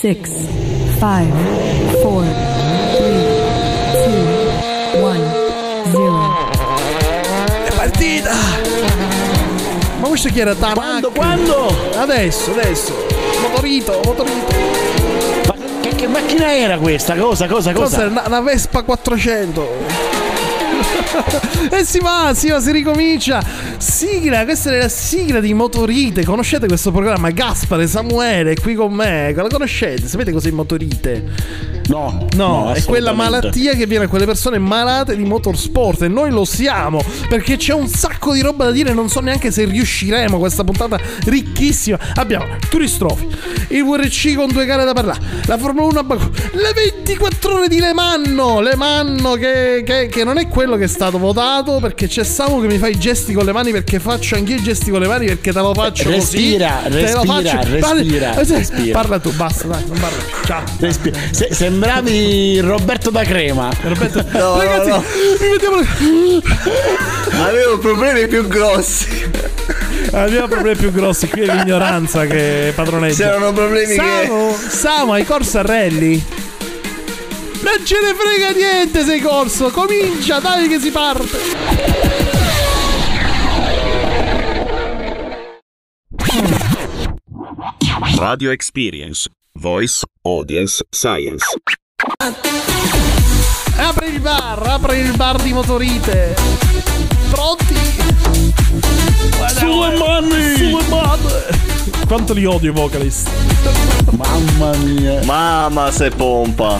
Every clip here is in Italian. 6, 5, 4, 3, 2, 1, 0. È partita! Ma questo chi era? Tanak? Quando? Adesso. Motorito. Che macchina era questa? Cosa? Una Vespa 400. E si va, si ricomincia. Sigla, questa è la sigla di Motorite. Conoscete questo programma? Gaspare, Samuele è qui con me. La conoscete? Sapete cos'è Motorite? No, è quella malattia che viene a quelle persone malate di motorsport. E noi lo siamo, perché c'è un sacco di roba da dire. Non so neanche se riusciremo. Questa puntata ricchissima. Abbiamo Tourist Trophy, il WRC con 2 gare da parlare, la Formula 1 a Baku, le 24 ore di Le Mans che non è quello che è stato votato. Perché c'è Samu che mi fa i gesti con le mani, perché faccio anch'io i gesti con le mani, perché te lo faccio. Respira. Parla tu, basta, dai, non parla. Ciao. Sembravi Roberto da Crema. Ragazzi, rimettiamo. Avevo problemi più grossi. Qui è l'ignoranza che padroneggia. C'erano problemi. Samu, hai corso a rally? Non ce ne frega niente. Sei corso. Comincia, dai, che si parte. Radio Experience. Voice, audience, science. Apri il bar di Motorite. Pronti? Sulle mani. Quanto li odio i vocalist. Mamma mia. Mamma se pompa.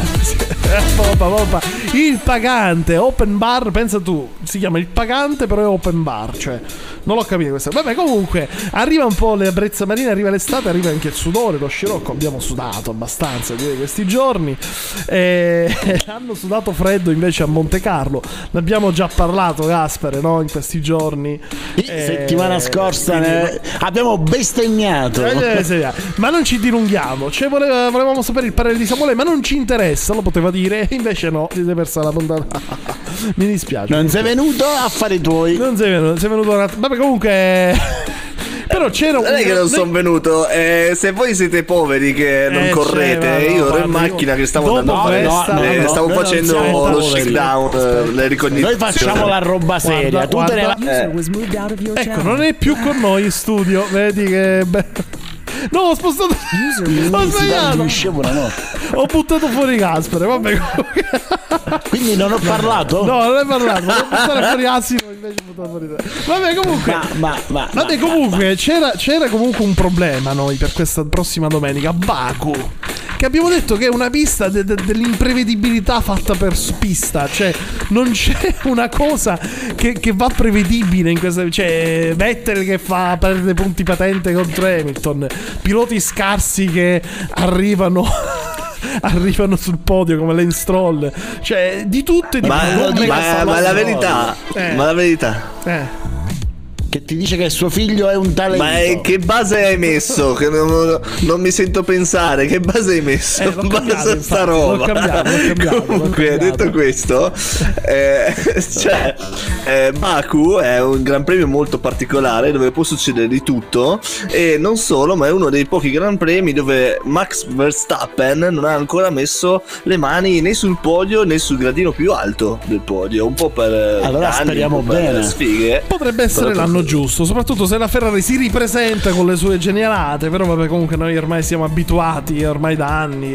Pompa. Il pagante, open bar, pensa tu. Si chiama il pagante però è open bar. Cioè non l'ho capito questa. Vabbè, comunque arriva un po' la brezza marina, arriva l'estate, arriva anche il sudore, lo scirocco. Abbiamo sudato abbastanza questi giorni. Hanno sudato freddo invece a Monte Carlo. Ne abbiamo già parlato, Gaspare, no? In questi giorni. Settimana scorsa abbiamo bestemmiato. Ma non ci dilunghiamo. Cioè, volevamo sapere il parere di Samuele, ma non ci interessa, lo poteva dire. Invece no, si è persa la puntata. Mi dispiace. Non sei venuto a fare i tuoi. Non sei venuto a... Vabbè, comunque... Però c'era un... Non è che non sono venuto. Se voi siete poveri che non correte, io ero in macchina che stavo facendo lo shakedown, le ricognizioni. Noi facciamo la roba seria. Ecco, non è più con noi in studio. Vedi che no, ho spostato. Ho sbagliato. Ho buttato fuori Gaspare. Vabbè. Quindi non ho parlato? No, non hai parlato. Devo buttare fuori Asino invece ho buttato fuori te. Vabbè, comunque. Vabbè, comunque. C'era comunque un problema noi per questa prossima domenica. Baku, che abbiamo detto che è una pista dell'imprevedibilità fatta per spista. Cioè non c'è una cosa che va prevedibile in questa. Cioè Vettel che fa perdere punti patente contro Hamilton, piloti scarsi che arrivano sul podio come Lance Stroll. Cioè di tutto e di più. Ma la verità che ti dice che suo figlio è un talento. Ma che base hai messo? Che non mi sento pensare. Che base hai messo? L'ho cambiato. Comunque, detto questo, Baku è un gran premio molto particolare dove può succedere di tutto. E non solo, ma è uno dei pochi gran premi dove Max Verstappen non ha ancora messo le mani né sul podio né sul gradino più alto del podio. Un po' per allora anni, speriamo bene. Sfighe. Potrebbe essere l'anno giusto, soprattutto se la Ferrari si ripresenta con le sue genialate. Però vabbè, comunque noi ormai siamo abituati ormai da anni,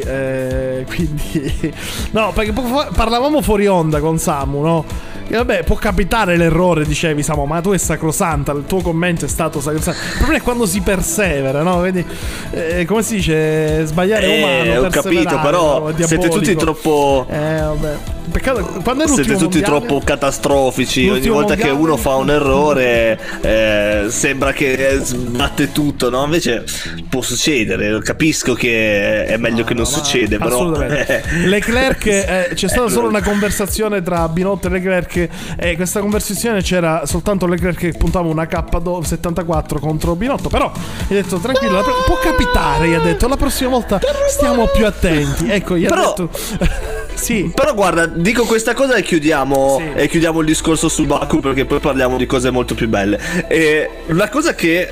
quindi no, perché parlavamo fuori onda con Samu, no? E vabbè, può capitare l'errore, dicevi Samu, ma tu è sacrosanta, il tuo commento è stato sacrosanta. Il problema è quando si persevera, no? Quindi come si dice, sbagliare è umano. Ho capito, però no? Siete tutti troppo vabbè. Peccato, quando è l'ultimo mondiale? Siete tutti troppo catastrofici. Ogni volta che uno fa un errore sembra che sbatte tutto, no? Invece può succedere. Capisco che è meglio che non succede, però Leclerc c'è stata solo una conversazione tra Binotto e Leclerc, e questa conversazione c'era soltanto Leclerc che puntava una K74 contro Binotto. Però gli ha detto tranquillo, può capitare, gli ha detto, la prossima volta stiamo più attenti. Ecco, gli ha detto. Sì. Però guarda, dico questa cosa e chiudiamo, sì. E chiudiamo il discorso su Baku, perché poi parliamo di cose molto più belle. E la cosa che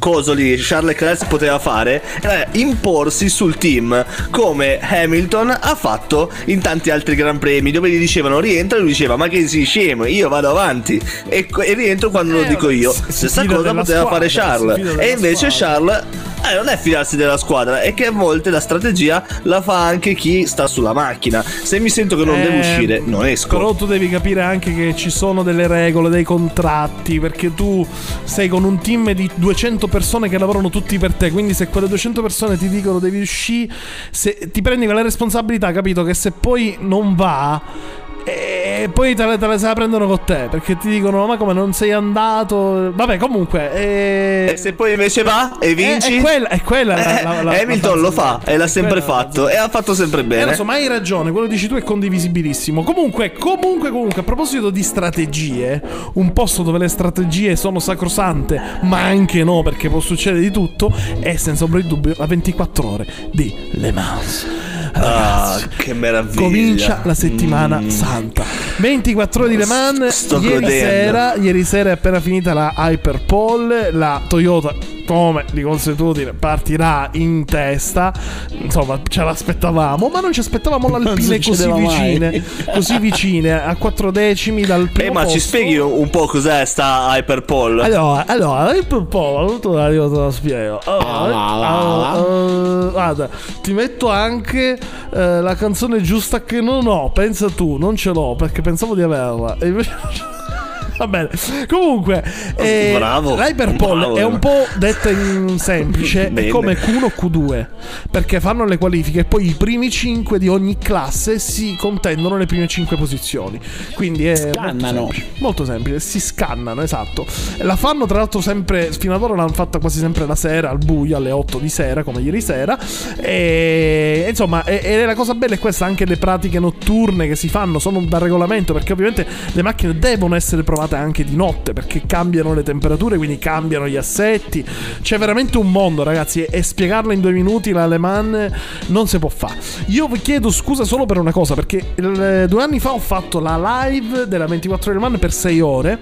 coso lì Charles Leclerc poteva fare era imporsi sul team, come Hamilton ha fatto in tanti altri gran premi, dove gli dicevano rientra e lui diceva ma che sei scemo, io vado avanti e rientro quando lo dico io. Stessa cosa poteva fare Charles, e invece Charles non è fidarsi della squadra, è che a volte la strategia la fa anche chi sta sulla macchina. Se mi sento che non devo uscire, non esco. Però tu devi capire anche che ci sono delle regole, dei contratti, perché tu sei con un team di 200 persone che lavorano tutti per te, quindi se quelle 200 persone ti dicono devi uscire, se ti prendi quella responsabilità, capito? Che se poi non va, e poi te le se la prendono con te, perché ti dicono ma come non sei andato. Vabbè, comunque e se poi invece va e vinci, è quella Hamilton lo fa e l'ha sempre fatto e ha fatto sempre bene. Insomma, hai ragione, quello che dici tu è condivisibilissimo. Comunque a proposito di strategie, un posto dove le strategie sono sacrosante, ma anche no, perché può succedere di tutto, è senza ombra di dubbio la 24 ore di Le Mans. Ragazzi, che meraviglia! Comincia la settimana santa. 24 ore di Le Mans. Ieri sera è appena finita la Hyperpole. La Toyota, come di consuetudine, partirà in testa. Insomma, ce l'aspettavamo, ma non ci aspettavamo l'Alpine così vicine a 4 decimi dal primo posto. Ma ci spieghi un po' cos'è sta Hyperpole? Allora Hyperpole, te lo spiego. Guarda, ti metto anche la canzone giusta che non ho. Pensa tu, non ce l'ho perché pensavo di averla e invece non ce l'ho. Va bene. Comunque l'Hyperpole è un po' detta in semplice, è come Q1 Q2, perché fanno le qualifiche e poi i primi 5 di ogni classe si contendono le prime 5 posizioni. Quindi è molto semplice, si scannano, esatto. La fanno tra l'altro sempre, fino ad ora l'hanno fatta quasi sempre la sera, al buio, alle 8 di sera, come ieri sera. E insomma, e la cosa bella è questa, anche le pratiche notturne che si fanno sono da regolamento, perché ovviamente le macchine devono essere provate anche di notte, perché cambiano le temperature, quindi cambiano gli assetti. C'è veramente un mondo, ragazzi, e spiegarlo in 2 minuti la Le Mans non si può fare. Io vi chiedo scusa solo per una cosa, perché 2 anni fa ho fatto la live della 24 ore Le Mans per 6 ore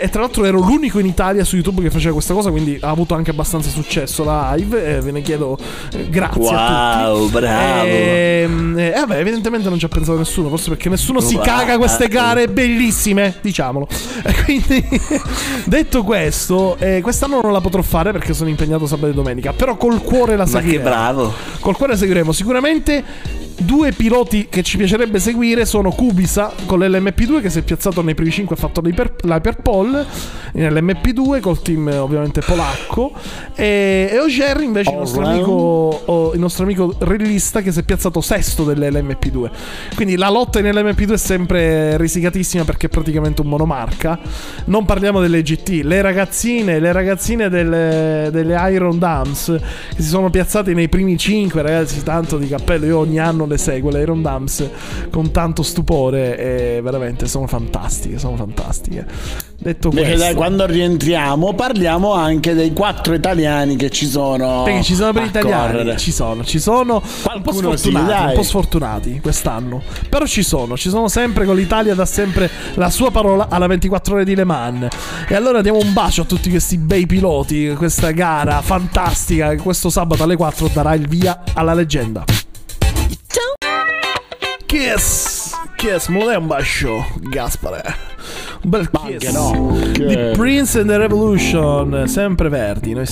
e tra l'altro ero l'unico in Italia su YouTube che faceva questa cosa, quindi ha avuto anche abbastanza successo la live, ve ne chiedo grazie a tutti. Bravo. E vabbè, evidentemente non ci ha pensato nessuno, forse perché nessuno si caga queste gare bellissime, diciamolo. Quindi detto questo, quest'anno non la potrò fare perché sono impegnato sabato e domenica, però col cuore la seguiremo. Ma che bravo. Col cuore la seguiremo sicuramente. 2 piloti che ci piacerebbe seguire sono Kubica con l'LMP2, che si è piazzato nei primi 5 e ha fatto l'Hyperpole nell'MP2 col team ovviamente polacco, e Ogier invece il nostro amico rallista, che si è piazzato sesto dell'LMP2. Quindi la lotta nell'LMP2 è sempre risicatissima perché è praticamente un monomarca. Non parliamo delle GT, le ragazzine delle Iron Dams che si sono piazzate nei primi 5, ragazzi, tanto di cappello. Io ogni anno le seguo, le Iron Dams, con tanto stupore, e veramente sono fantastiche. Detto questo, dai, quando rientriamo parliamo anche dei 4 italiani che ci sono, perché ci sono per italiani correre. ci sono un po' sfortunati quest'anno, però ci sono sempre, con l'Italia dà sempre la sua parola alla 24 ore di Le Mans. E allora diamo un bacio a tutti questi bei piloti, questa gara fantastica questo sabato alle 4 darà il via alla leggenda. Kiss, me lo dai un bacio, Gaspare? Un bel kiss di Prince and the Revolution. Sempre verdi, con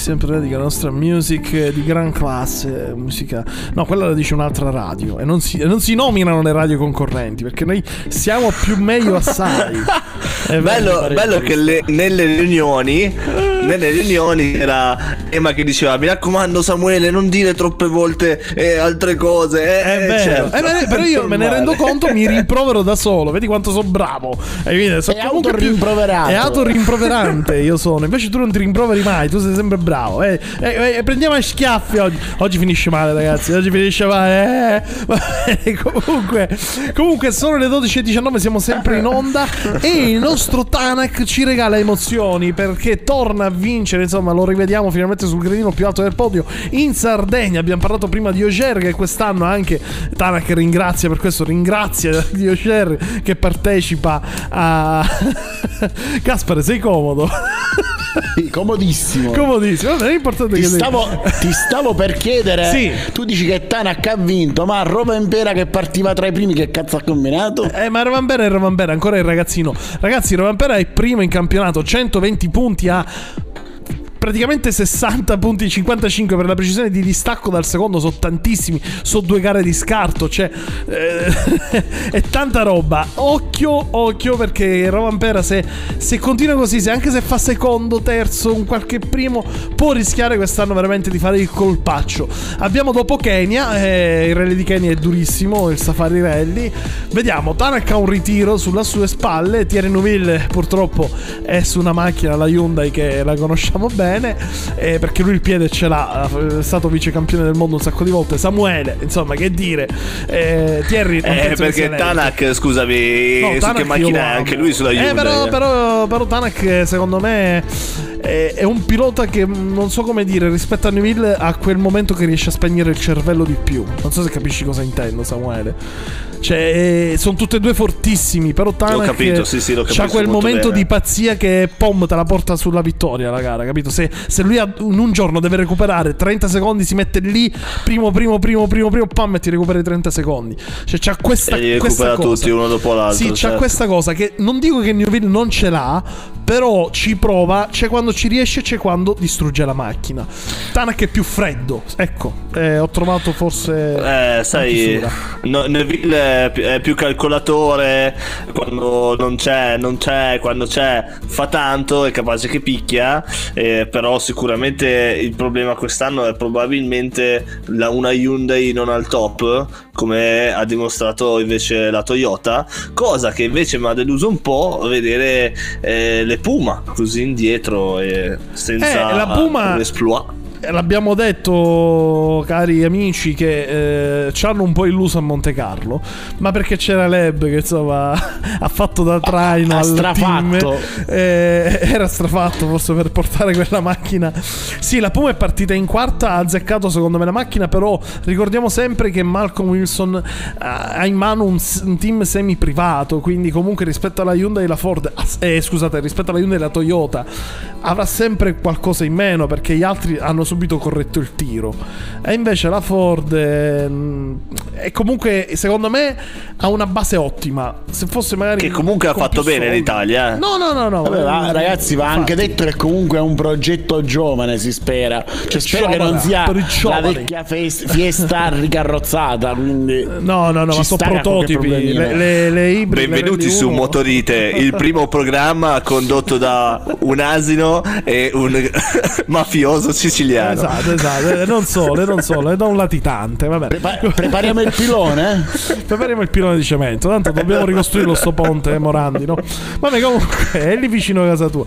la nostra music di gran classe. Musica, no, quella la dice un'altra radio. E non si nominano le radio concorrenti, perché noi siamo più meglio assai. È bello che nelle riunioni era Emma che diceva: mi raccomando Samuele, non dire troppe volte altre cose. È vero, certo. Però io me ne rendo conto, mi rimprovero da solo. Vedi quanto sono bravo, è autorimproverato. È autorimproverante io sono. Invece tu non ti rimproveri mai, tu sei sempre bravo. Prendiamo a schiaffi oggi. Oggi finisce male ragazzi. Comunque sono le 12:19, siamo sempre in onda e il nostro Tanak ci regala emozioni, perché torna a vincere. Insomma, lo rivediamo finalmente sul gradino più alto del podio in Sardegna. Abbiamo parlato prima di Ogier, che quest'anno anche Tanak ringrazia per questo, ringrazia di Ogier che partecipa a Gaspare, sei comodo. Sì, comodissimo. Comodissimo, non è importante ti, che ti stavo per chiedere. Sì. Tu dici che Tanak ha vinto, ma Rovanperä che partiva tra i primi, che cazzo ha combinato? Ma Rovanperä è Rovanperä, ancora il ragazzino. Ragazzi, Rovanperä è primo in campionato, 120 punti a... praticamente 60 punti, 55 per la precisione, di distacco dal secondo. Sono tantissimi, sono due gare di scarto, cioè è tanta roba. Occhio perché Rovanperä se continua così, se anche se fa secondo, terzo, un qualche primo, può rischiare quest'anno veramente di fare il colpaccio. Abbiamo dopo Kenya, il rally di Kenya è durissimo, il Safari Rally. Vediamo, Tanak ha un ritiro sulle sue spalle, Thierry Neuville purtroppo è su una macchina, la Hyundai, che la conosciamo bene. Perché lui il piede ce l'ha, è stato vice campione del mondo un sacco di volte. Samuele, insomma, che dire, Thierry non perché Tanak, scusami, no, su Tanak che macchina è anche lui sulla Hyundai, però Tanak secondo me è un pilota che non so come dire, rispetto a Neuville a quel momento che riesce a spegnere il cervello di più. Non so se capisci cosa intendo, Samuele, cioè sono tutte e due fortissimi, però Tanak c'ha quel momento di pazzia che pom te la porta sulla vittoria la gara, capito? Se lui in un giorno deve recuperare 30 secondi, si mette lì, primo, pam, e ti recupera i 30 secondi. Cioè, c'ha questa, e li questa cosa. Tutti uno dopo l'altro. Sì, certo. C'ha questa cosa che non dico che Neuville non ce l'ha, però ci prova, c'è quando ci riesce, c'è quando distrugge la macchina. Tanak è più freddo, ecco, ho trovato forse. Sai, Neuville è più calcolatore, quando non c'è, quando c'è fa tanto, è capace che picchia. Però sicuramente il problema quest'anno è probabilmente una Hyundai non al top, come ha dimostrato invece la Toyota, cosa che invece mi ha deluso un po' vedere le Puma così indietro e senza la Puma... l'esploit. L'abbiamo detto, cari amici, che ci hanno un po' illuso a Monte Carlo, ma perché c'era Leb che insomma ha fatto da traino al strafatto team, era strafatto forse per portare quella macchina. Sì, la Puma è partita in quarta, ha azzeccato secondo me la macchina, però ricordiamo sempre che Malcolm Wilson ha in mano un team semi privato, quindi comunque rispetto alla Hyundai e la Ford, scusate, rispetto alla Hyundai e la Toyota avrà sempre qualcosa in meno, perché gli altri hanno subito corretto il tiro. E invece la Ford è comunque, secondo me, ha una base ottima. Se fosse magari che comunque ha fatto bene in Italia. No. Vabbè, ragazzi, va anche detto che comunque è un progetto giovane, si spera. Cioè, spero che non sia la vecchia Fiesta ricarrozzata, quindi no, ma sono prototipi, le ibride. Benvenuti su Motorite, il primo programma condotto da un asino e un mafioso siciliano. Esatto, non solo, è da un latitante. Vabbè. Prepariamo il pilone? Prepariamo il pilone di cemento. Tanto dobbiamo ricostruirlo sto ponte, Morandi, no? Vabbè, comunque è lì vicino a casa tua.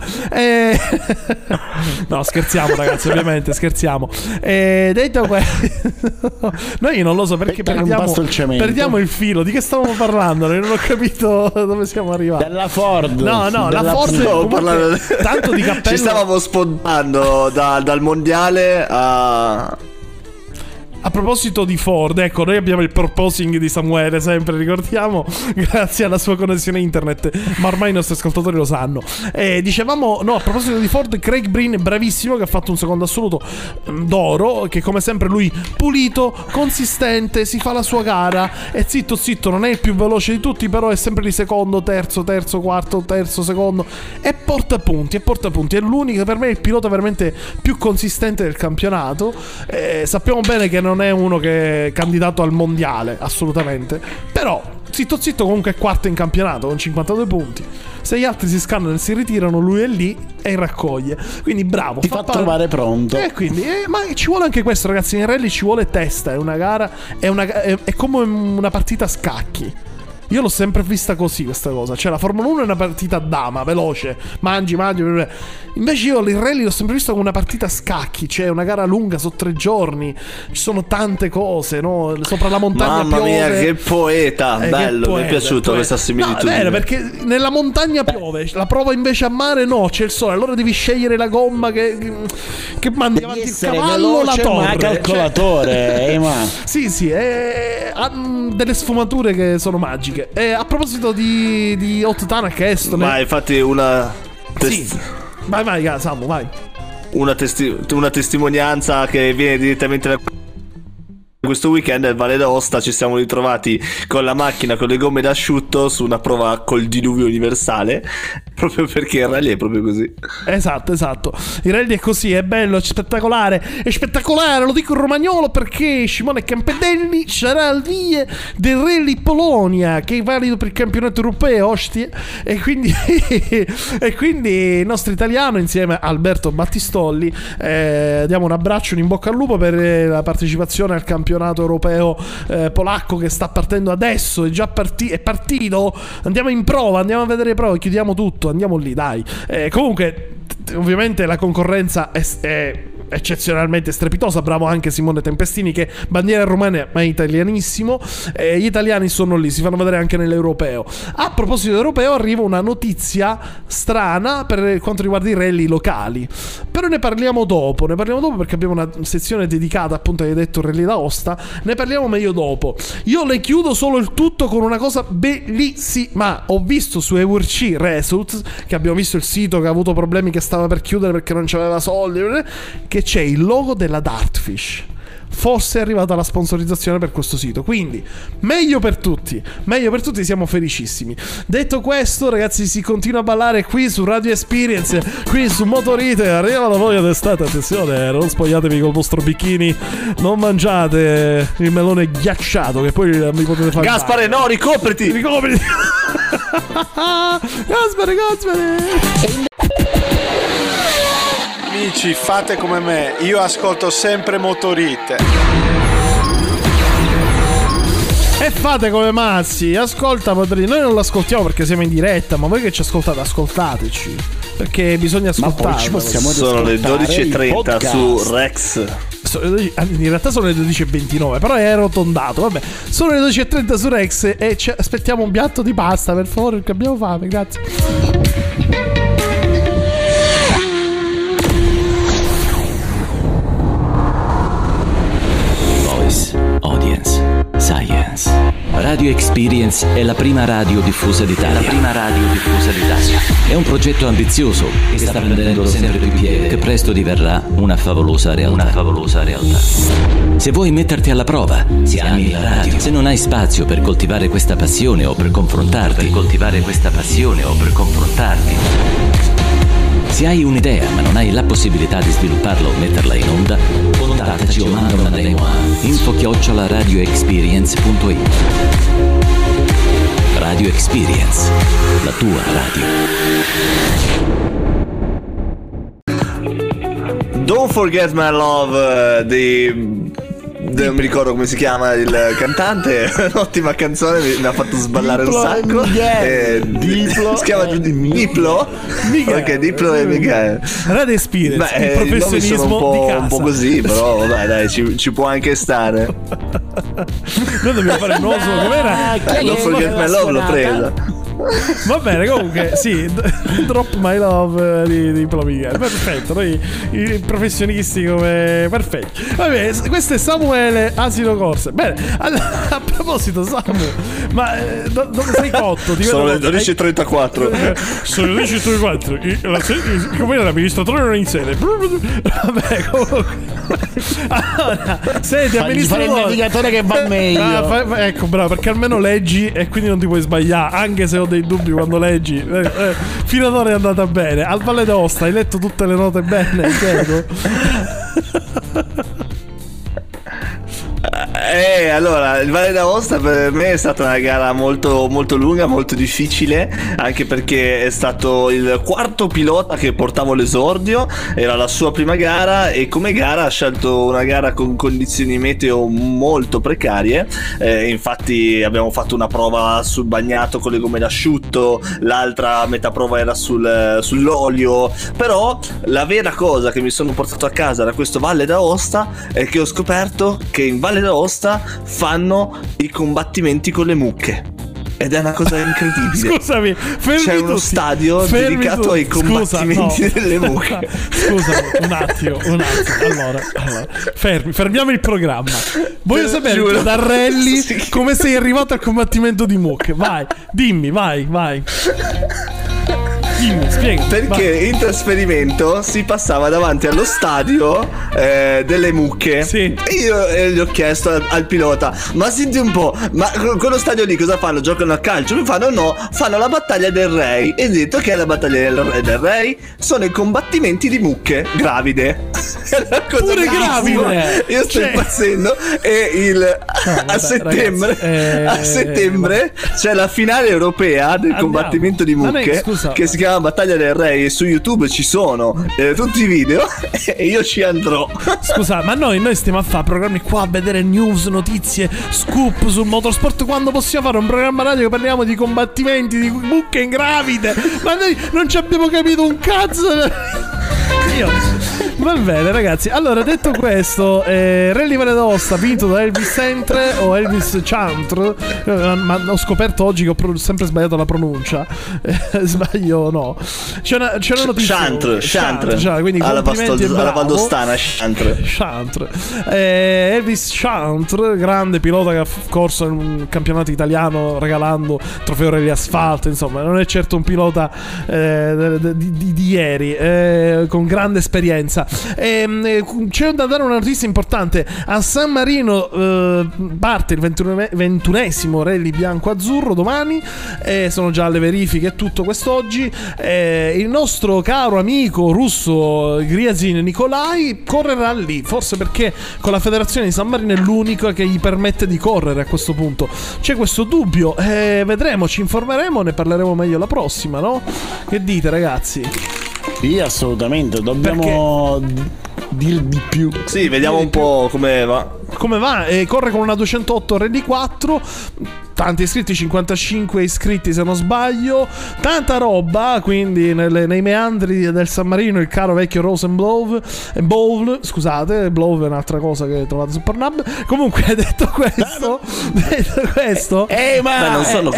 No, scherziamo, ragazzi, ovviamente scherziamo. Detto questo, noi non lo so perché perdiamo il filo. Di che stavamo parlando? Non ho capito dove siamo arrivati. Della Ford. No, la Ford. Comunque, tanto di cappello. Ci stavamo spodando dal mondiale. A proposito di Ford, ecco, noi abbiamo il proposing di Samuele, sempre ricordiamo, grazie alla sua connessione internet, ma ormai i nostri ascoltatori lo sanno. A proposito di Ford, Craig Breen, bravissimo, che ha fatto un secondo assoluto d'oro, che come sempre lui pulito, consistente, si fa la sua gara, e zitto, non è il più veloce di tutti, però è sempre di secondo, terzo, quarto, terzo, secondo, e porta punti, è l'unico, per me è il pilota veramente più consistente del campionato. Sappiamo bene che non è uno che è candidato al mondiale, assolutamente, però zitto comunque è quarto in campionato con 52 punti. Se gli altri si scannano e si ritirano, lui è lì e raccoglie, quindi bravo, ti fa trovare pronto. Quindi, ma ci vuole anche questo, ragazzi, in rally ci vuole testa, è una gara, è come una partita a scacchi. Io l'ho sempre vista così questa cosa, cioè la Formula 1 è una partita a dama, veloce, mangi, invece io il rally l'ho sempre visto come una partita a scacchi, cioè una gara lunga, so 3 giorni, ci sono tante cose, no? Sopra la montagna mamma piove. Mamma mia, che poeta, bello, mi è piaciuta questa similitudine. No, è vero, perché nella montagna piove, la prova invece a mare no, c'è il sole, allora devi scegliere la gomma che mandi devi avanti il cavallo, veloce, la torre. Ma calcolatore, Sì, ha delle sfumature che sono magiche. A proposito di Tanak, ma infatti una Vai, vai, Samu, vai. Una testimonianza che viene direttamente da... Questo weekend al Valle d'Aosta ci siamo ritrovati con la macchina con le gomme d'asciutto su una prova col diluvio universale, proprio perché il rally è proprio così. Esatto, esatto. Il rally è così, è bello, è spettacolare, lo dico in romagnolo perché Simone Campedelli sarà al via del rally Polonia, che è valido per il campionato europeo, ostie. E quindi il nostro italiano insieme a Alberto Battistolli diamo un abbraccio, un in bocca al lupo per la partecipazione al campionato europeo polacco che sta partendo adesso, è partito, andiamo in prova, andiamo a vedere le prove, chiudiamo tutto, andiamo lì, dai. Comunque ovviamente la concorrenza è eccezionalmente strepitosa, bravo anche Simone Tempestini che bandiera romana ma è italianissimo, gli italiani sono lì, si fanno vedere anche nell'europeo. A proposito dell'europeo arriva una notizia strana per quanto riguarda i rally locali, però ne parliamo dopo perché abbiamo una sezione dedicata appunto ai detto rally d'Aosta, ne parliamo meglio dopo. Io le chiudo solo il tutto con una cosa bellissima, ho visto su EURC Results, che abbiamo visto il sito che ha avuto problemi, che stava per chiudere perché non c'aveva soldi, che c'è il logo della Dartfish. Forse è arrivata la sponsorizzazione per questo sito, quindi meglio per tutti, meglio per tutti, siamo felicissimi. Detto questo, ragazzi, si continua a ballare qui su Radio Experience, qui su Motorite. Arriva la voglia d'estate, attenzione, non spogliatevi col vostro bikini, non mangiate il melone ghiacciato che poi mi potete fare. Gaspare, no, ricopriti, ricopriti. Gaspare, Gaspare. Amici, fate come me, io ascolto sempre Motorite. E fate come Mazzi, ascolta Motorite. Noi non l'ascoltiamo perché siamo in diretta, ma voi che ci ascoltate, ascoltateci, perché bisogna ascoltare. Sono le 12:30 su Rex. In realtà sono le 12:29, però è arrotondato. Vabbè, sono le 12:30 su Rex e ci aspettiamo un piatto di pasta, per favore, perché abbiamo fame, grazie. Audience Science. Radio Experience è la prima radio diffusa d'Italia. La prima radio diffusa d'Italia. È un progetto ambizioso che sta prendendo sempre più piede, che presto diverrà una favolosa realtà. Una favolosa realtà. Se vuoi metterti alla prova, se ami la radio, se non hai spazio per coltivare questa passione o per confrontarti, se hai un'idea ma non hai la possibilità di svilupparla o metterla in onda, contattaci o manda una demo a info@radioexperience.it. Radio Experience, la tua radio. Don't Forget My Love di... Non mi ricordo come si chiama il cantante. Un'ottima canzone, mi ha fatto sballare Diplo un sacco. Diplo si chiama Diplo Miguel. Ok, Diplo e Miguel. Radio Experience, il professionismo di casa. Un po' così, però dai, ci può anche stare. Noi dobbiamo fare il nuovo suono. Com'era? Don't Forget My Love l'ho presa. Va bene, comunque, sì, Drop My Love di Plomiga. Perfetto, noi i professionisti come... Perfetto. Va bene, questo è Samuele Asino Corse. Bene, allora, a proposito, Samu, ma dove sei cotto? Sono le 12:34. Sono le 12:34. Come era, l'amministratore non è in sede. Vabbè, comunque. Allora, senti, amministratore... Fai il navigatore che va meglio. Ecco, bravo, perché almeno leggi e quindi non ti puoi sbagliare, anche se ho dei dubbi quando leggi. Fino ad ora è andata bene. Al Valle d'Aosta hai letto tutte le note bene, credo. Allora, il Valle d'Aosta per me è stata una gara molto, molto lunga, molto difficile, anche perché è stato il quarto pilota che portava l'esordio, era la sua prima gara e come gara ha scelto una gara con condizioni meteo molto precarie, infatti abbiamo fatto una prova sul bagnato con le gomme d'asciutto, l'altra metà prova era sull'olio, però la vera cosa che mi sono portato a casa da questo Valle d'Aosta è che ho scoperto che in Valle d'Aosta fanno i combattimenti con le mucche ed è una cosa incredibile. Scusami, c'è uno stadio dedicato ai combattimenti delle mucche. Scusa, un attimo. Allora. Fermiamo il programma. Voglio sapere da Rally come sei arrivato al combattimento di mucche. Vai, dimmi, vai. Spiega. Perché in trasferimento si passava davanti allo stadio delle mucche. Sì. E io gli ho chiesto al pilota: ma senti un po', ma quello stadio lì cosa fanno? Giocano a calcio? Mi fanno no, fanno la battaglia del Re. E ho detto che la battaglia del Re sono i combattimenti di mucche gravide. Pure gravide. Io sto impazzendo. E a settembre c'è la finale europea del combattimento di mucche, che si chiama Battaglia del Re, e su YouTube ci sono tutti i video e io ci andrò. Scusa, ma noi stiamo a fare programmi qua, a vedere news, notizie, scoop sul motorsport, quando possiamo fare un programma radio che parliamo di combattimenti di mucche ingravide? Ma noi non ci abbiamo capito un cazzo. Va bene, ragazzi. Allora, detto questo, Rally Valle d'Aosta vinto da Elvis Chantre o Elvis Chantre. Ma ho scoperto oggi che ho sempre sbagliato la pronuncia. Sbaglio, no. C'è una notizia. Chantre, quindi alla valdostana Chantre. Elvis Chantre, grande pilota che ha corso in un campionato italiano regalando trofeo Rally Asfalto. Insomma, non è certo un pilota di ieri, con grande esperienza. C'è da dare una notizia importante. A San Marino parte il 21esimo Rally Bianco-Azzurro domani, sono già le verifiche e tutto quest'oggi. Il nostro caro amico russo Griazin Nikolai correrà lì, forse perché con la federazione di San Marino è l'unico che gli permette di correre a questo punto. C'è questo dubbio, vedremo, ci informeremo, ne parleremo meglio la prossima, no? Che dite, ragazzi? Sì, assolutamente, dobbiamo dir di più. Sì, vediamo un po' come va. Come va? Corre con una 208 RD4. Tanti iscritti, 55 iscritti se non sbaglio. Tanta roba, quindi nei meandri del San Marino il caro vecchio Rosenblow. Scusate, Blow è un'altra cosa che trovate su Pornhub. Comunque, detto questo ma non sono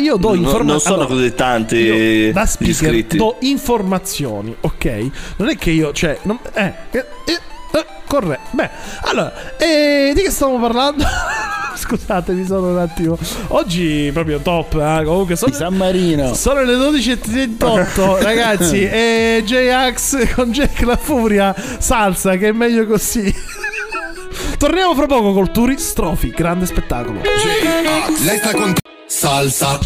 io do informazioni. Non sono così tanti da speaker iscritti. Do informazioni, ok? Non è che io, cioè non, corre. Beh, allora, di che stiamo parlando? Scusatemi, sono un attimo oggi proprio top, comunque sono San Marino. Sono le 12:38 ragazzi, e J-Ax con Jack la Furia salsa, che è meglio così. Torniamo fra poco col Tourist Trophy, grande spettacolo. J-Ax, lei sta con salsa.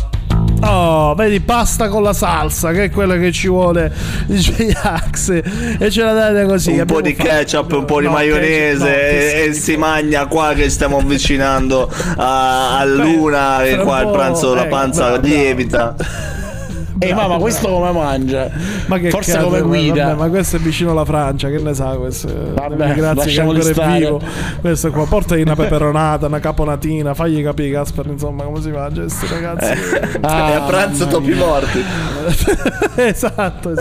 Oh, vedi, pasta con la salsa, che è quella che ci vuole J-Ax. E ce la date così. Un po' di ketchup, un po' di maionese, e si mangia qua che stiamo avvicinando a luna. E qua il pranzo, la panza lievita. Ehi, ma questo come mangia? Ma che forse cazzo, come guida? Vabbè, ma questo è vicino alla Francia, che ne sa questo? Vabbè, grazie, che ancora è vivo. Questo qua, portagli una peperonata, una caponatina, fagli capire, Casper, insomma, come si mangia questi ragazzi. A pranzo topi morti. Esatto.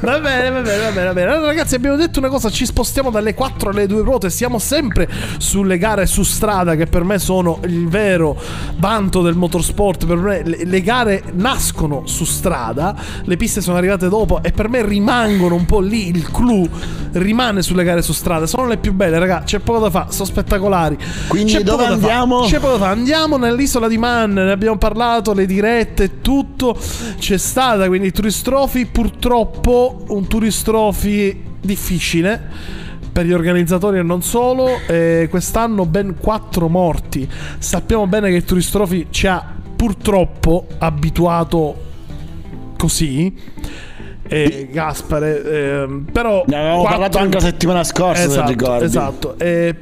Va bene. Allora, ragazzi, abbiamo detto una cosa, ci spostiamo dalle 4 alle 2 ruote, siamo sempre sulle gare su strada, che per me sono il vero vanto del motorsport. Per me le gare nascono su strada, le piste sono arrivate dopo, e per me rimangono un po' lì, il clou rimane sulle gare su strada, sono le più belle, raga, c'è poco da fa, sono spettacolari. Quindi dove andiamo? C'è poco da fa, andiamo nell'isola di Man, ne abbiamo parlato, le dirette, tutto c'è stata, quindi Tourist Trophy, purtroppo un Tourist Trophy difficile per gli organizzatori e non solo, quest'anno ben 4 morti. Sappiamo bene che il Tourist Trophy ci ha purtroppo abituato così, Gaspare, però ne avevamo parlato anche la settimana scorsa, esatto, se ricordi. Esatto,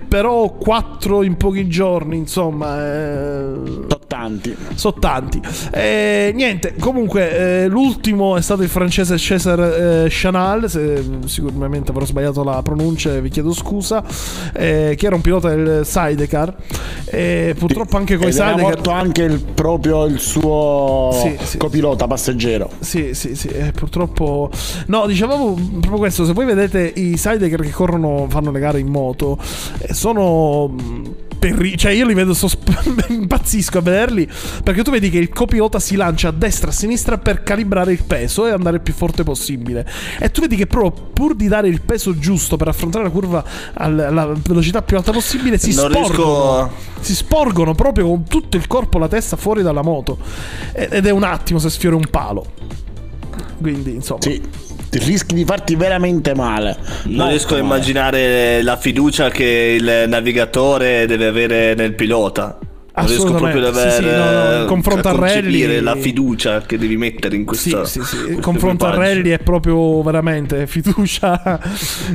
però 4 in pochi giorni, insomma, sono tanti. Niente, comunque l'ultimo è stato il francese César Chanal, sicuramente avrò sbagliato la pronuncia, vi chiedo scusa, che era un pilota del Sidecar, purtroppo anche con i Sidecar morto anche il suo copilota passeggero. Sì, purtroppo. No, dicevamo proprio questo, se voi vedete i Sidecar che corrono, fanno le gare in moto, sono... Cioè io li vedo, impazzisco a vederli, perché tu vedi che il copilota si lancia a destra e a sinistra per calibrare il peso e andare il più forte possibile, e tu vedi che proprio pur di dare il peso giusto per affrontare la curva alla velocità più alta possibile si sporgono proprio con tutto il corpo, la testa fuori dalla moto, ed è un attimo se sfiora un palo. quindi insomma sì, ti rischi di farti veramente male. Non riesco a immaginare la fiducia che il navigatore deve avere nel pilota. Non riesco proprio ad avere no, confronto a Rally, la fiducia che devi mettere in questo. Confronto a Rally è proprio veramente fiducia.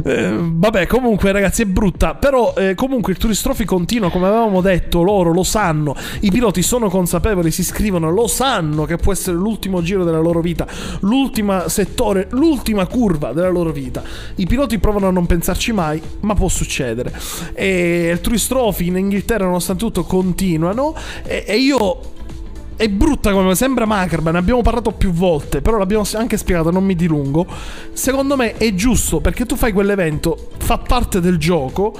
Vabbè, comunque ragazzi è brutta, però comunque il Tourist Trophy continua, come avevamo detto, loro lo sanno, i piloti sono consapevoli, si iscrivono, lo sanno che può essere l'ultimo giro della loro vita, l'ultima settore, l'ultima curva della loro vita. I piloti provano a non pensarci mai, ma può succedere. E il Tourist Trophy in Inghilterra nonostante tutto continua. E io è brutta, come sembra macabra, ne abbiamo parlato più volte, però l'abbiamo anche spiegato, non mi dilungo. Secondo me è giusto, perché tu fai quell'evento, fa parte del gioco,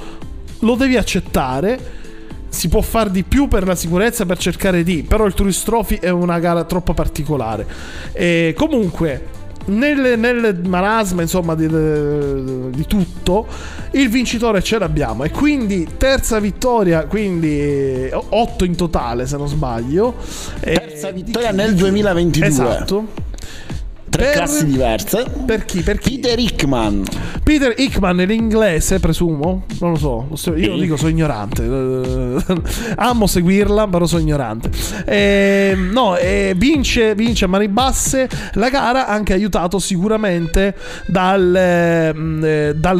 lo devi accettare. Si può fare di più per la sicurezza, per cercare di, però il Tourist Trophy è una gara troppo particolare. E comunque nel marasma insomma di tutto, il vincitore ce l'abbiamo, e quindi terza vittoria, quindi 8 in totale se non sbaglio, terza vittoria nel 2022, esatto, tre classi diverse. Per chi? Per chi? Peter Hickman. Peter Hickman è l'inglese, presumo, non lo so, io lo dico, sono ignorante, amo seguirla però sono ignorante. Vince a mani basse la gara, anche aiutato sicuramente dal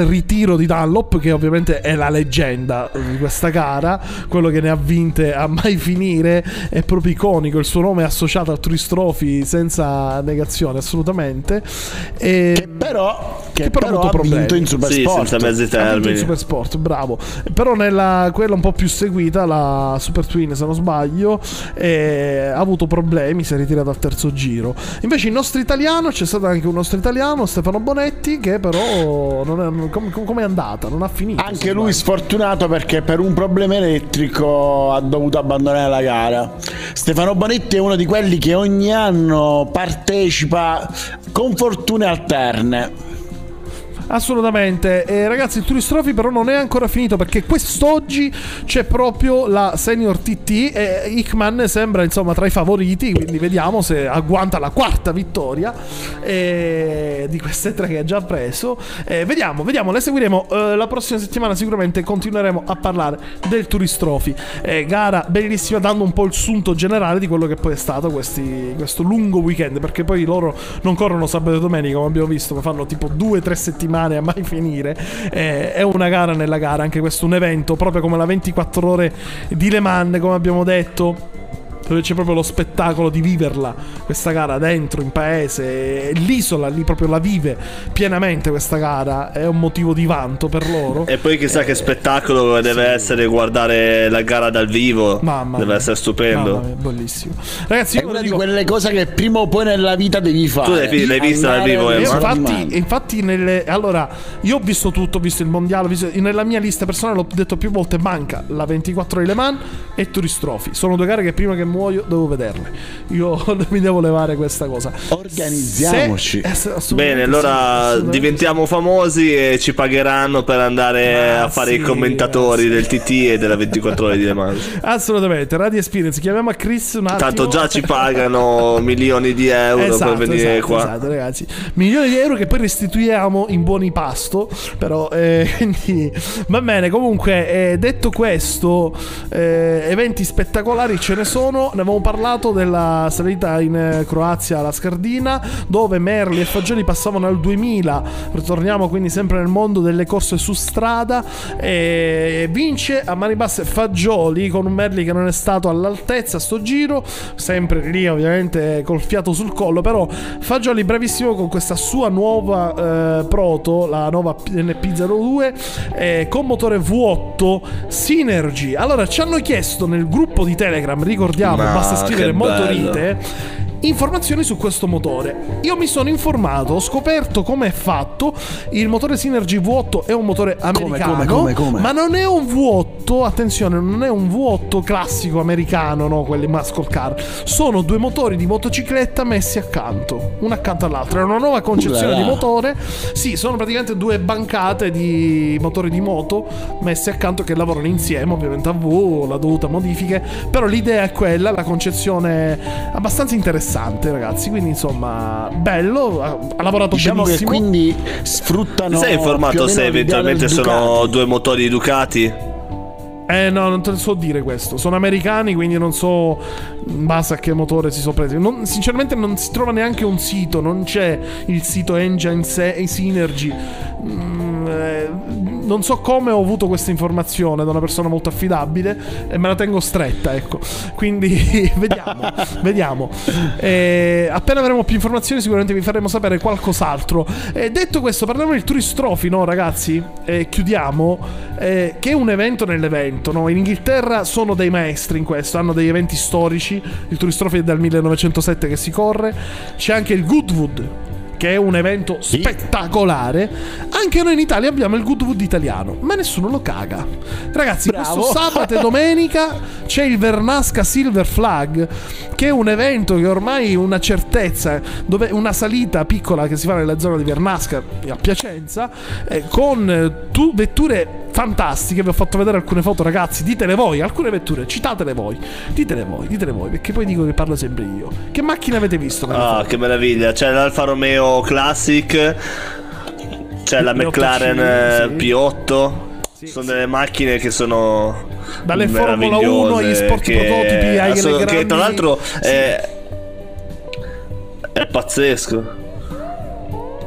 ritiro di Dunlop, che ovviamente è la leggenda di questa gara, quello che ne ha vinte a mai finire, è proprio iconico, il suo nome è associato al Tourist Trophy senza negazione, assolutamente. Che però ha vinto in Super Sport, senza mezzi termini, in Super Sport, bravo. Però nella quella un po' più seguita, la Super Twin se non sbaglio, ha avuto problemi, si è ritirato al terzo giro. Invece il nostro italiano, c'è stato anche un nostro italiano, Stefano Bonetti, che però non è, come è andata, non ha finito anche lui, sfortunato, perché per un problema elettrico ha dovuto abbandonare la gara. Stefano Bonetti è uno di quelli che ogni anno partecipa con fortune alterne. Assolutamente. Ragazzi, il Tourist Trophy però non è ancora finito, perché quest'oggi c'è proprio la Senior TT e Hickman sembra insomma tra i favoriti, quindi vediamo se agguanta la quarta vittoria di queste tre che ha già preso. Vediamo, le seguiremo la prossima settimana, sicuramente continueremo a parlare del Tourist Trophy, gara bellissima, dando un po' il sunto generale di quello che poi è stato questo lungo weekend, perché poi loro non corrono sabato e domenica come abbiamo visto, ma fanno tipo 2-3 settimane a mai finire. È una gara nella gara, anche questo un evento, proprio come la 24 ore di Le Mans, come abbiamo detto, dove c'è proprio lo spettacolo di viverla questa gara dentro in paese, l'isola lì proprio la vive pienamente questa gara, è un motivo di vanto per loro. E poi chissà che spettacolo deve essere guardare la gara dal vivo, mamma deve essere stupendo, mamma mia, bellissimo. Ragazzi, è una di quelle cose che prima o poi nella vita devi fare. Tu l'hai vista dal vivo? Infatti allora io ho visto tutto, ho visto il mondiale, nella mia lista personale, l'ho detto più volte, manca la 24 di Le Mans e Tourist Trophy, sono due gare che prima che muoio devo vederle, io mi devo levare questa cosa. Organizziamoci. Bene, allora diventiamo famosi e ci pagheranno per andare a fare i commentatori del TT e della 24 ore di Le Mans. Assolutamente. Radio Experience, chiamiamo a Chris un attimo. Tanto già ci pagano milioni di euro per venire qua. Esatto, ragazzi, milioni di euro che poi restituiamo in buoni pasto, però quindi va bene. Comunque detto questo, eventi spettacolari ce ne sono. Ne avevamo parlato della salita in Croazia alla Scardina, dove Merli e Fagioli passavano al 2000. Ritorniamo quindi sempre nel mondo delle corse su strada, e vince a mani basse Fagioli, con un Merli che non è stato all'altezza sto giro, sempre lì ovviamente col fiato sul collo, però Fagioli bravissimo con questa sua nuova proto, la nuova NP02 con motore V8 Synergy. Allora ci hanno chiesto nel gruppo di Telegram, ricordiamo, basta scrivere Motorite, informazioni su questo motore. Io mi sono informato, ho scoperto come è fatto. Il motore Synergy V8 è un motore americano, come? Ma non è un V8, attenzione, non è un V8 classico americano, no, quelli muscle car. Sono due motori di motocicletta messi accanto, uno accanto all'altro. È una nuova concezione di motore. Sì, sono praticamente due bancate di motori di moto messi accanto che lavorano insieme, ovviamente a V, la dovuta modifiche, però l'idea è quella, la concezione abbastanza interessante. interessante, ragazzi. Quindi insomma, bello, ha lavorato, diciamo, benissimo. Che quindi sfruttano. Sei informato se eventualmente sono due motori Ducati? No, non te lo so dire questo. Sono americani, quindi non so in base a che motore si sono presi. Sinceramente non si trova neanche un sito. Non c'è il sito Engine Synergy. Non so come ho avuto questa informazione da una persona molto affidabile e me la tengo stretta, ecco. Quindi vediamo, vediamo. Appena avremo più informazioni sicuramente vi faremo sapere qualcos'altro. Detto questo, parliamo del Tourist Trophy, no ragazzi? Chiudiamo, che è un evento nell'evento, no? In Inghilterra sono dei maestri in questo, hanno degli eventi storici. Il Tourist Trophy è dal 1907 che si corre. C'è anche il Goodwood, che è un evento spettacolare. Anche noi in Italia abbiamo il Goodwood italiano, ma nessuno lo caga. Ragazzi, bravo. Questo sabato e domenica c'è il Vernasca Silver Flag, che è un evento che ormai è una certezza, dove una salita piccola che si fa nella zona di Vernasca a Piacenza, con vetture fantastiche. Vi ho fatto vedere alcune foto, ragazzi. Ditele voi, alcune vetture, citatele voi. Ditele voi, ditele voi, perché poi dico che parlo sempre io. Che macchine avete visto? Ah, che meraviglia. C'è l'Alfa Romeo Classic, c'è la McLaren P8. Sì, sono delle macchine che sono dalle Formula 1, gli sport prototipi ai grandi, che tra l'altro è pazzesco.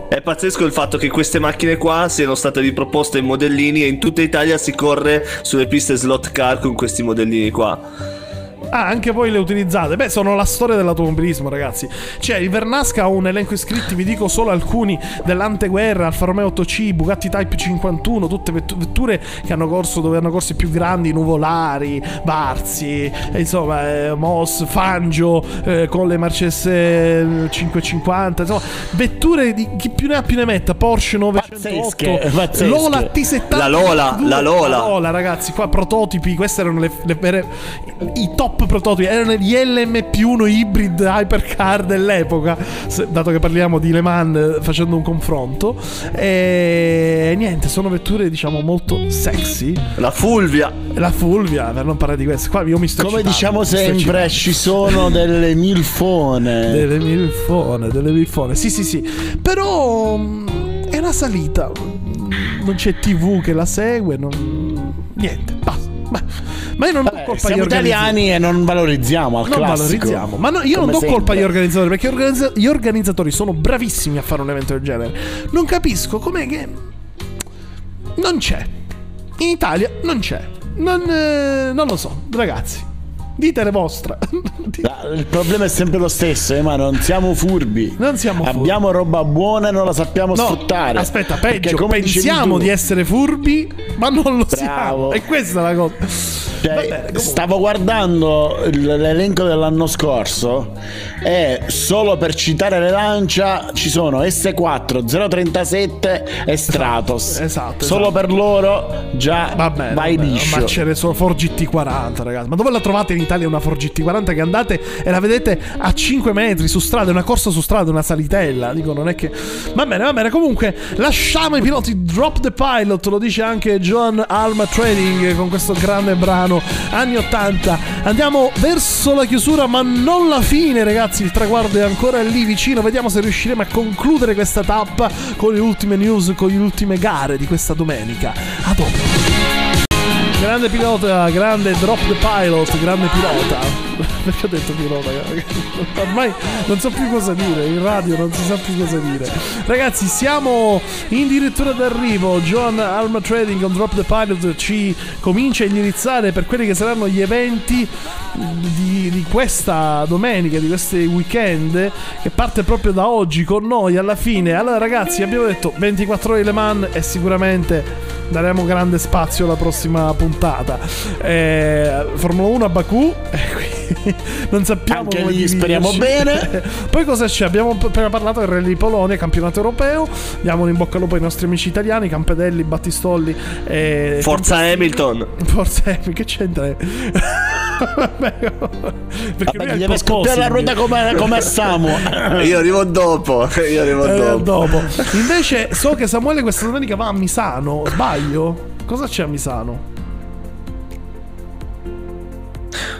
È pazzesco il fatto che queste macchine qua siano state riproposte in modellini, e in tutta Italia si corre sulle piste slot car con questi modellini qua. Ah, anche poi le utilizzate. Beh, sono la storia dell'automobilismo, ragazzi. Cioè, il Vernasca ha un elenco iscritti, vi dico solo alcuni, dell'anteguerra: Alfa Romeo 8C, Bugatti Type 51, tutte vetture che hanno corso, dove hanno corsi più grandi, Nuvolari, Barzi, insomma, Moss, Fangio, con le Mercedes 550, insomma, vetture di chi più ne ha più ne metta. Porsche 908, pazzesche. Lola T70, la Lola, ragazzi, qua prototipi. Queste erano le vere, i top prototipi, erano gli LMP1 hybrid hypercar dell'epoca, dato che parliamo di Le Mans facendo un confronto. E niente, sono vetture, diciamo, molto sexy. La Fulvia, per non parlare di questo qua, io mi sto, come diciamo sempre, ci sono delle milfone. Delle milfone. Sì, però è una salita, non c'è TV che la segue, niente, basta. Ma io non do colpa agli organizzatori. Siamo italiani e non valorizziamo al classico. Ma no, io non do colpa agli organizzatori, perché gli organizzatori sono bravissimi a fare un evento del genere. Non capisco com'è che non c'è in Italia, non c'è. Non lo so, ragazzi. Dite le vostre. Il problema è sempre lo stesso, ma non siamo furbi. Abbiamo roba buona e non la sappiamo sfruttare. Aspetta, peggio, come pensiamo di essere furbi, ma non lo siamo. E questa è la cosa. Bene, stavo guardando l'elenco dell'anno scorso e, solo per citare le lancia, ci sono S4, 037 e Stratos. Esatto. Solo per loro già vai liscio. Ma ce ne sono Ford GT40, ragazzi. Ma dove la trovate in Italia una Ford GT40 che andate e la vedete a 5 metri su strada, una corsa su strada, una salitella? Dico, non è che... Va bene, comunque lasciamo i piloti. Drop the Pilot, lo dice anche John Alma Trading con questo grande brano, anni 80. Andiamo verso la chiusura, ma non la fine, ragazzi, il traguardo è ancora lì vicino. Vediamo se riusciremo a concludere questa tappa con le ultime news, con le ultime gare di questa domenica. A dopo. Grande pilota, grande Drop the Pilot, grande pilota. Perché ho detto pilota? Ormai non so più cosa dire, in radio non si sa più cosa dire. Ragazzi, siamo in dirittura d'arrivo. John Alma Trading con Drop the Pilot ci comincia a indirizzare per quelli che saranno gli eventi di questa domenica, di questi weekend, che parte proprio da oggi con noi alla fine. Allora ragazzi, abbiamo detto 24 ore Le Mans e sicuramente daremo grande spazio alla prossima puntata. Formula 1 a Baku, non sappiamo, anche lì speriamo bene. Poi cosa c'è? Abbiamo appena parlato del Rally di Polonia, campionato europeo. Diamo in bocca al lupo ai nostri amici italiani, Campedelli, Battistolli, Forza Hamilton. Forza Hamilton, che c'entra? Vabbè, devo scoppiare la ruota come a Samu. Io arrivo dopo. Invece so che Samuele questa domenica va a Misano, sbaglio? Cosa c'è a Misano?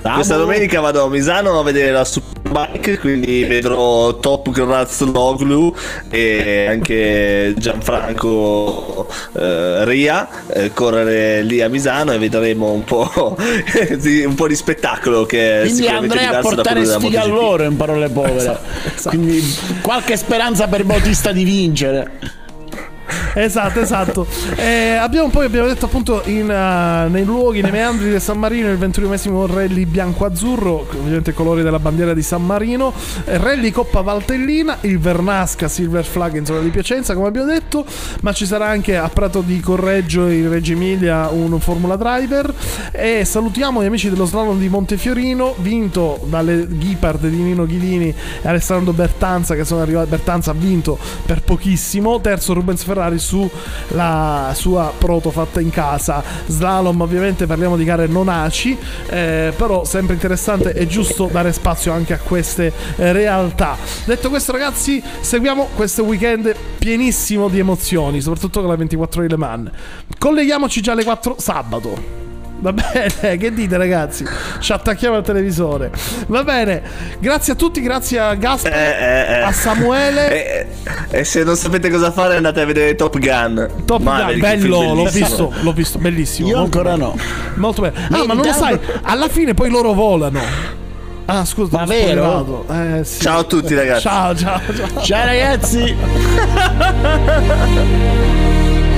Questa domenica vado a Misano a vedere la Super bike, quindi vedrò Top Grazzloglu e anche Gianfranco Ria correre lì a Misano, e vedremo un po' di spettacolo che quindi andrei a portare sfiga a loro, in parole povere. Esatto. Quindi qualche speranza per Bautista di vincere. Esatto. Abbiamo detto appunto nei luoghi, nei meandri di San Marino, il 21esimo rally bianco-azzurro, ovviamente colori della bandiera di San Marino, rally Coppa Valtellina, il Vernasca Silver Flag in zona di Piacenza, come abbiamo detto, ma ci sarà anche a Prato di Correggio in Reggio Emilia un Formula Driver, e salutiamo gli amici dello slalom di Montefiorino vinto dalle Ghipard di Nino Ghilini e Alessandro Bertanza, che sono arrivati. Bertanza ha vinto per pochissimo, terzo Rubens Ferrari sulla sua proto fatta in casa. Slalom, ovviamente parliamo di gare non ACI, però sempre interessante e giusto dare spazio anche a queste realtà. Detto questo, ragazzi, seguiamo questo weekend pienissimo di emozioni, soprattutto con la 24 ore di Le Mans. Colleghiamoci già alle 4 sabato. Va bene, che dite, ragazzi? Ci attacchiamo al televisore. Va bene, grazie a tutti, grazie a Gaspar, a Samuele. E se non sapete cosa fare, andate a vedere Top Gun, bello, l'ho visto, bellissimo. Io ancora no. Molto bello. Ah, ma non lo sai, alla fine poi loro volano. Ah, scusa, ma vero? Sì. Ciao a tutti, ragazzi. Ciao ragazzi.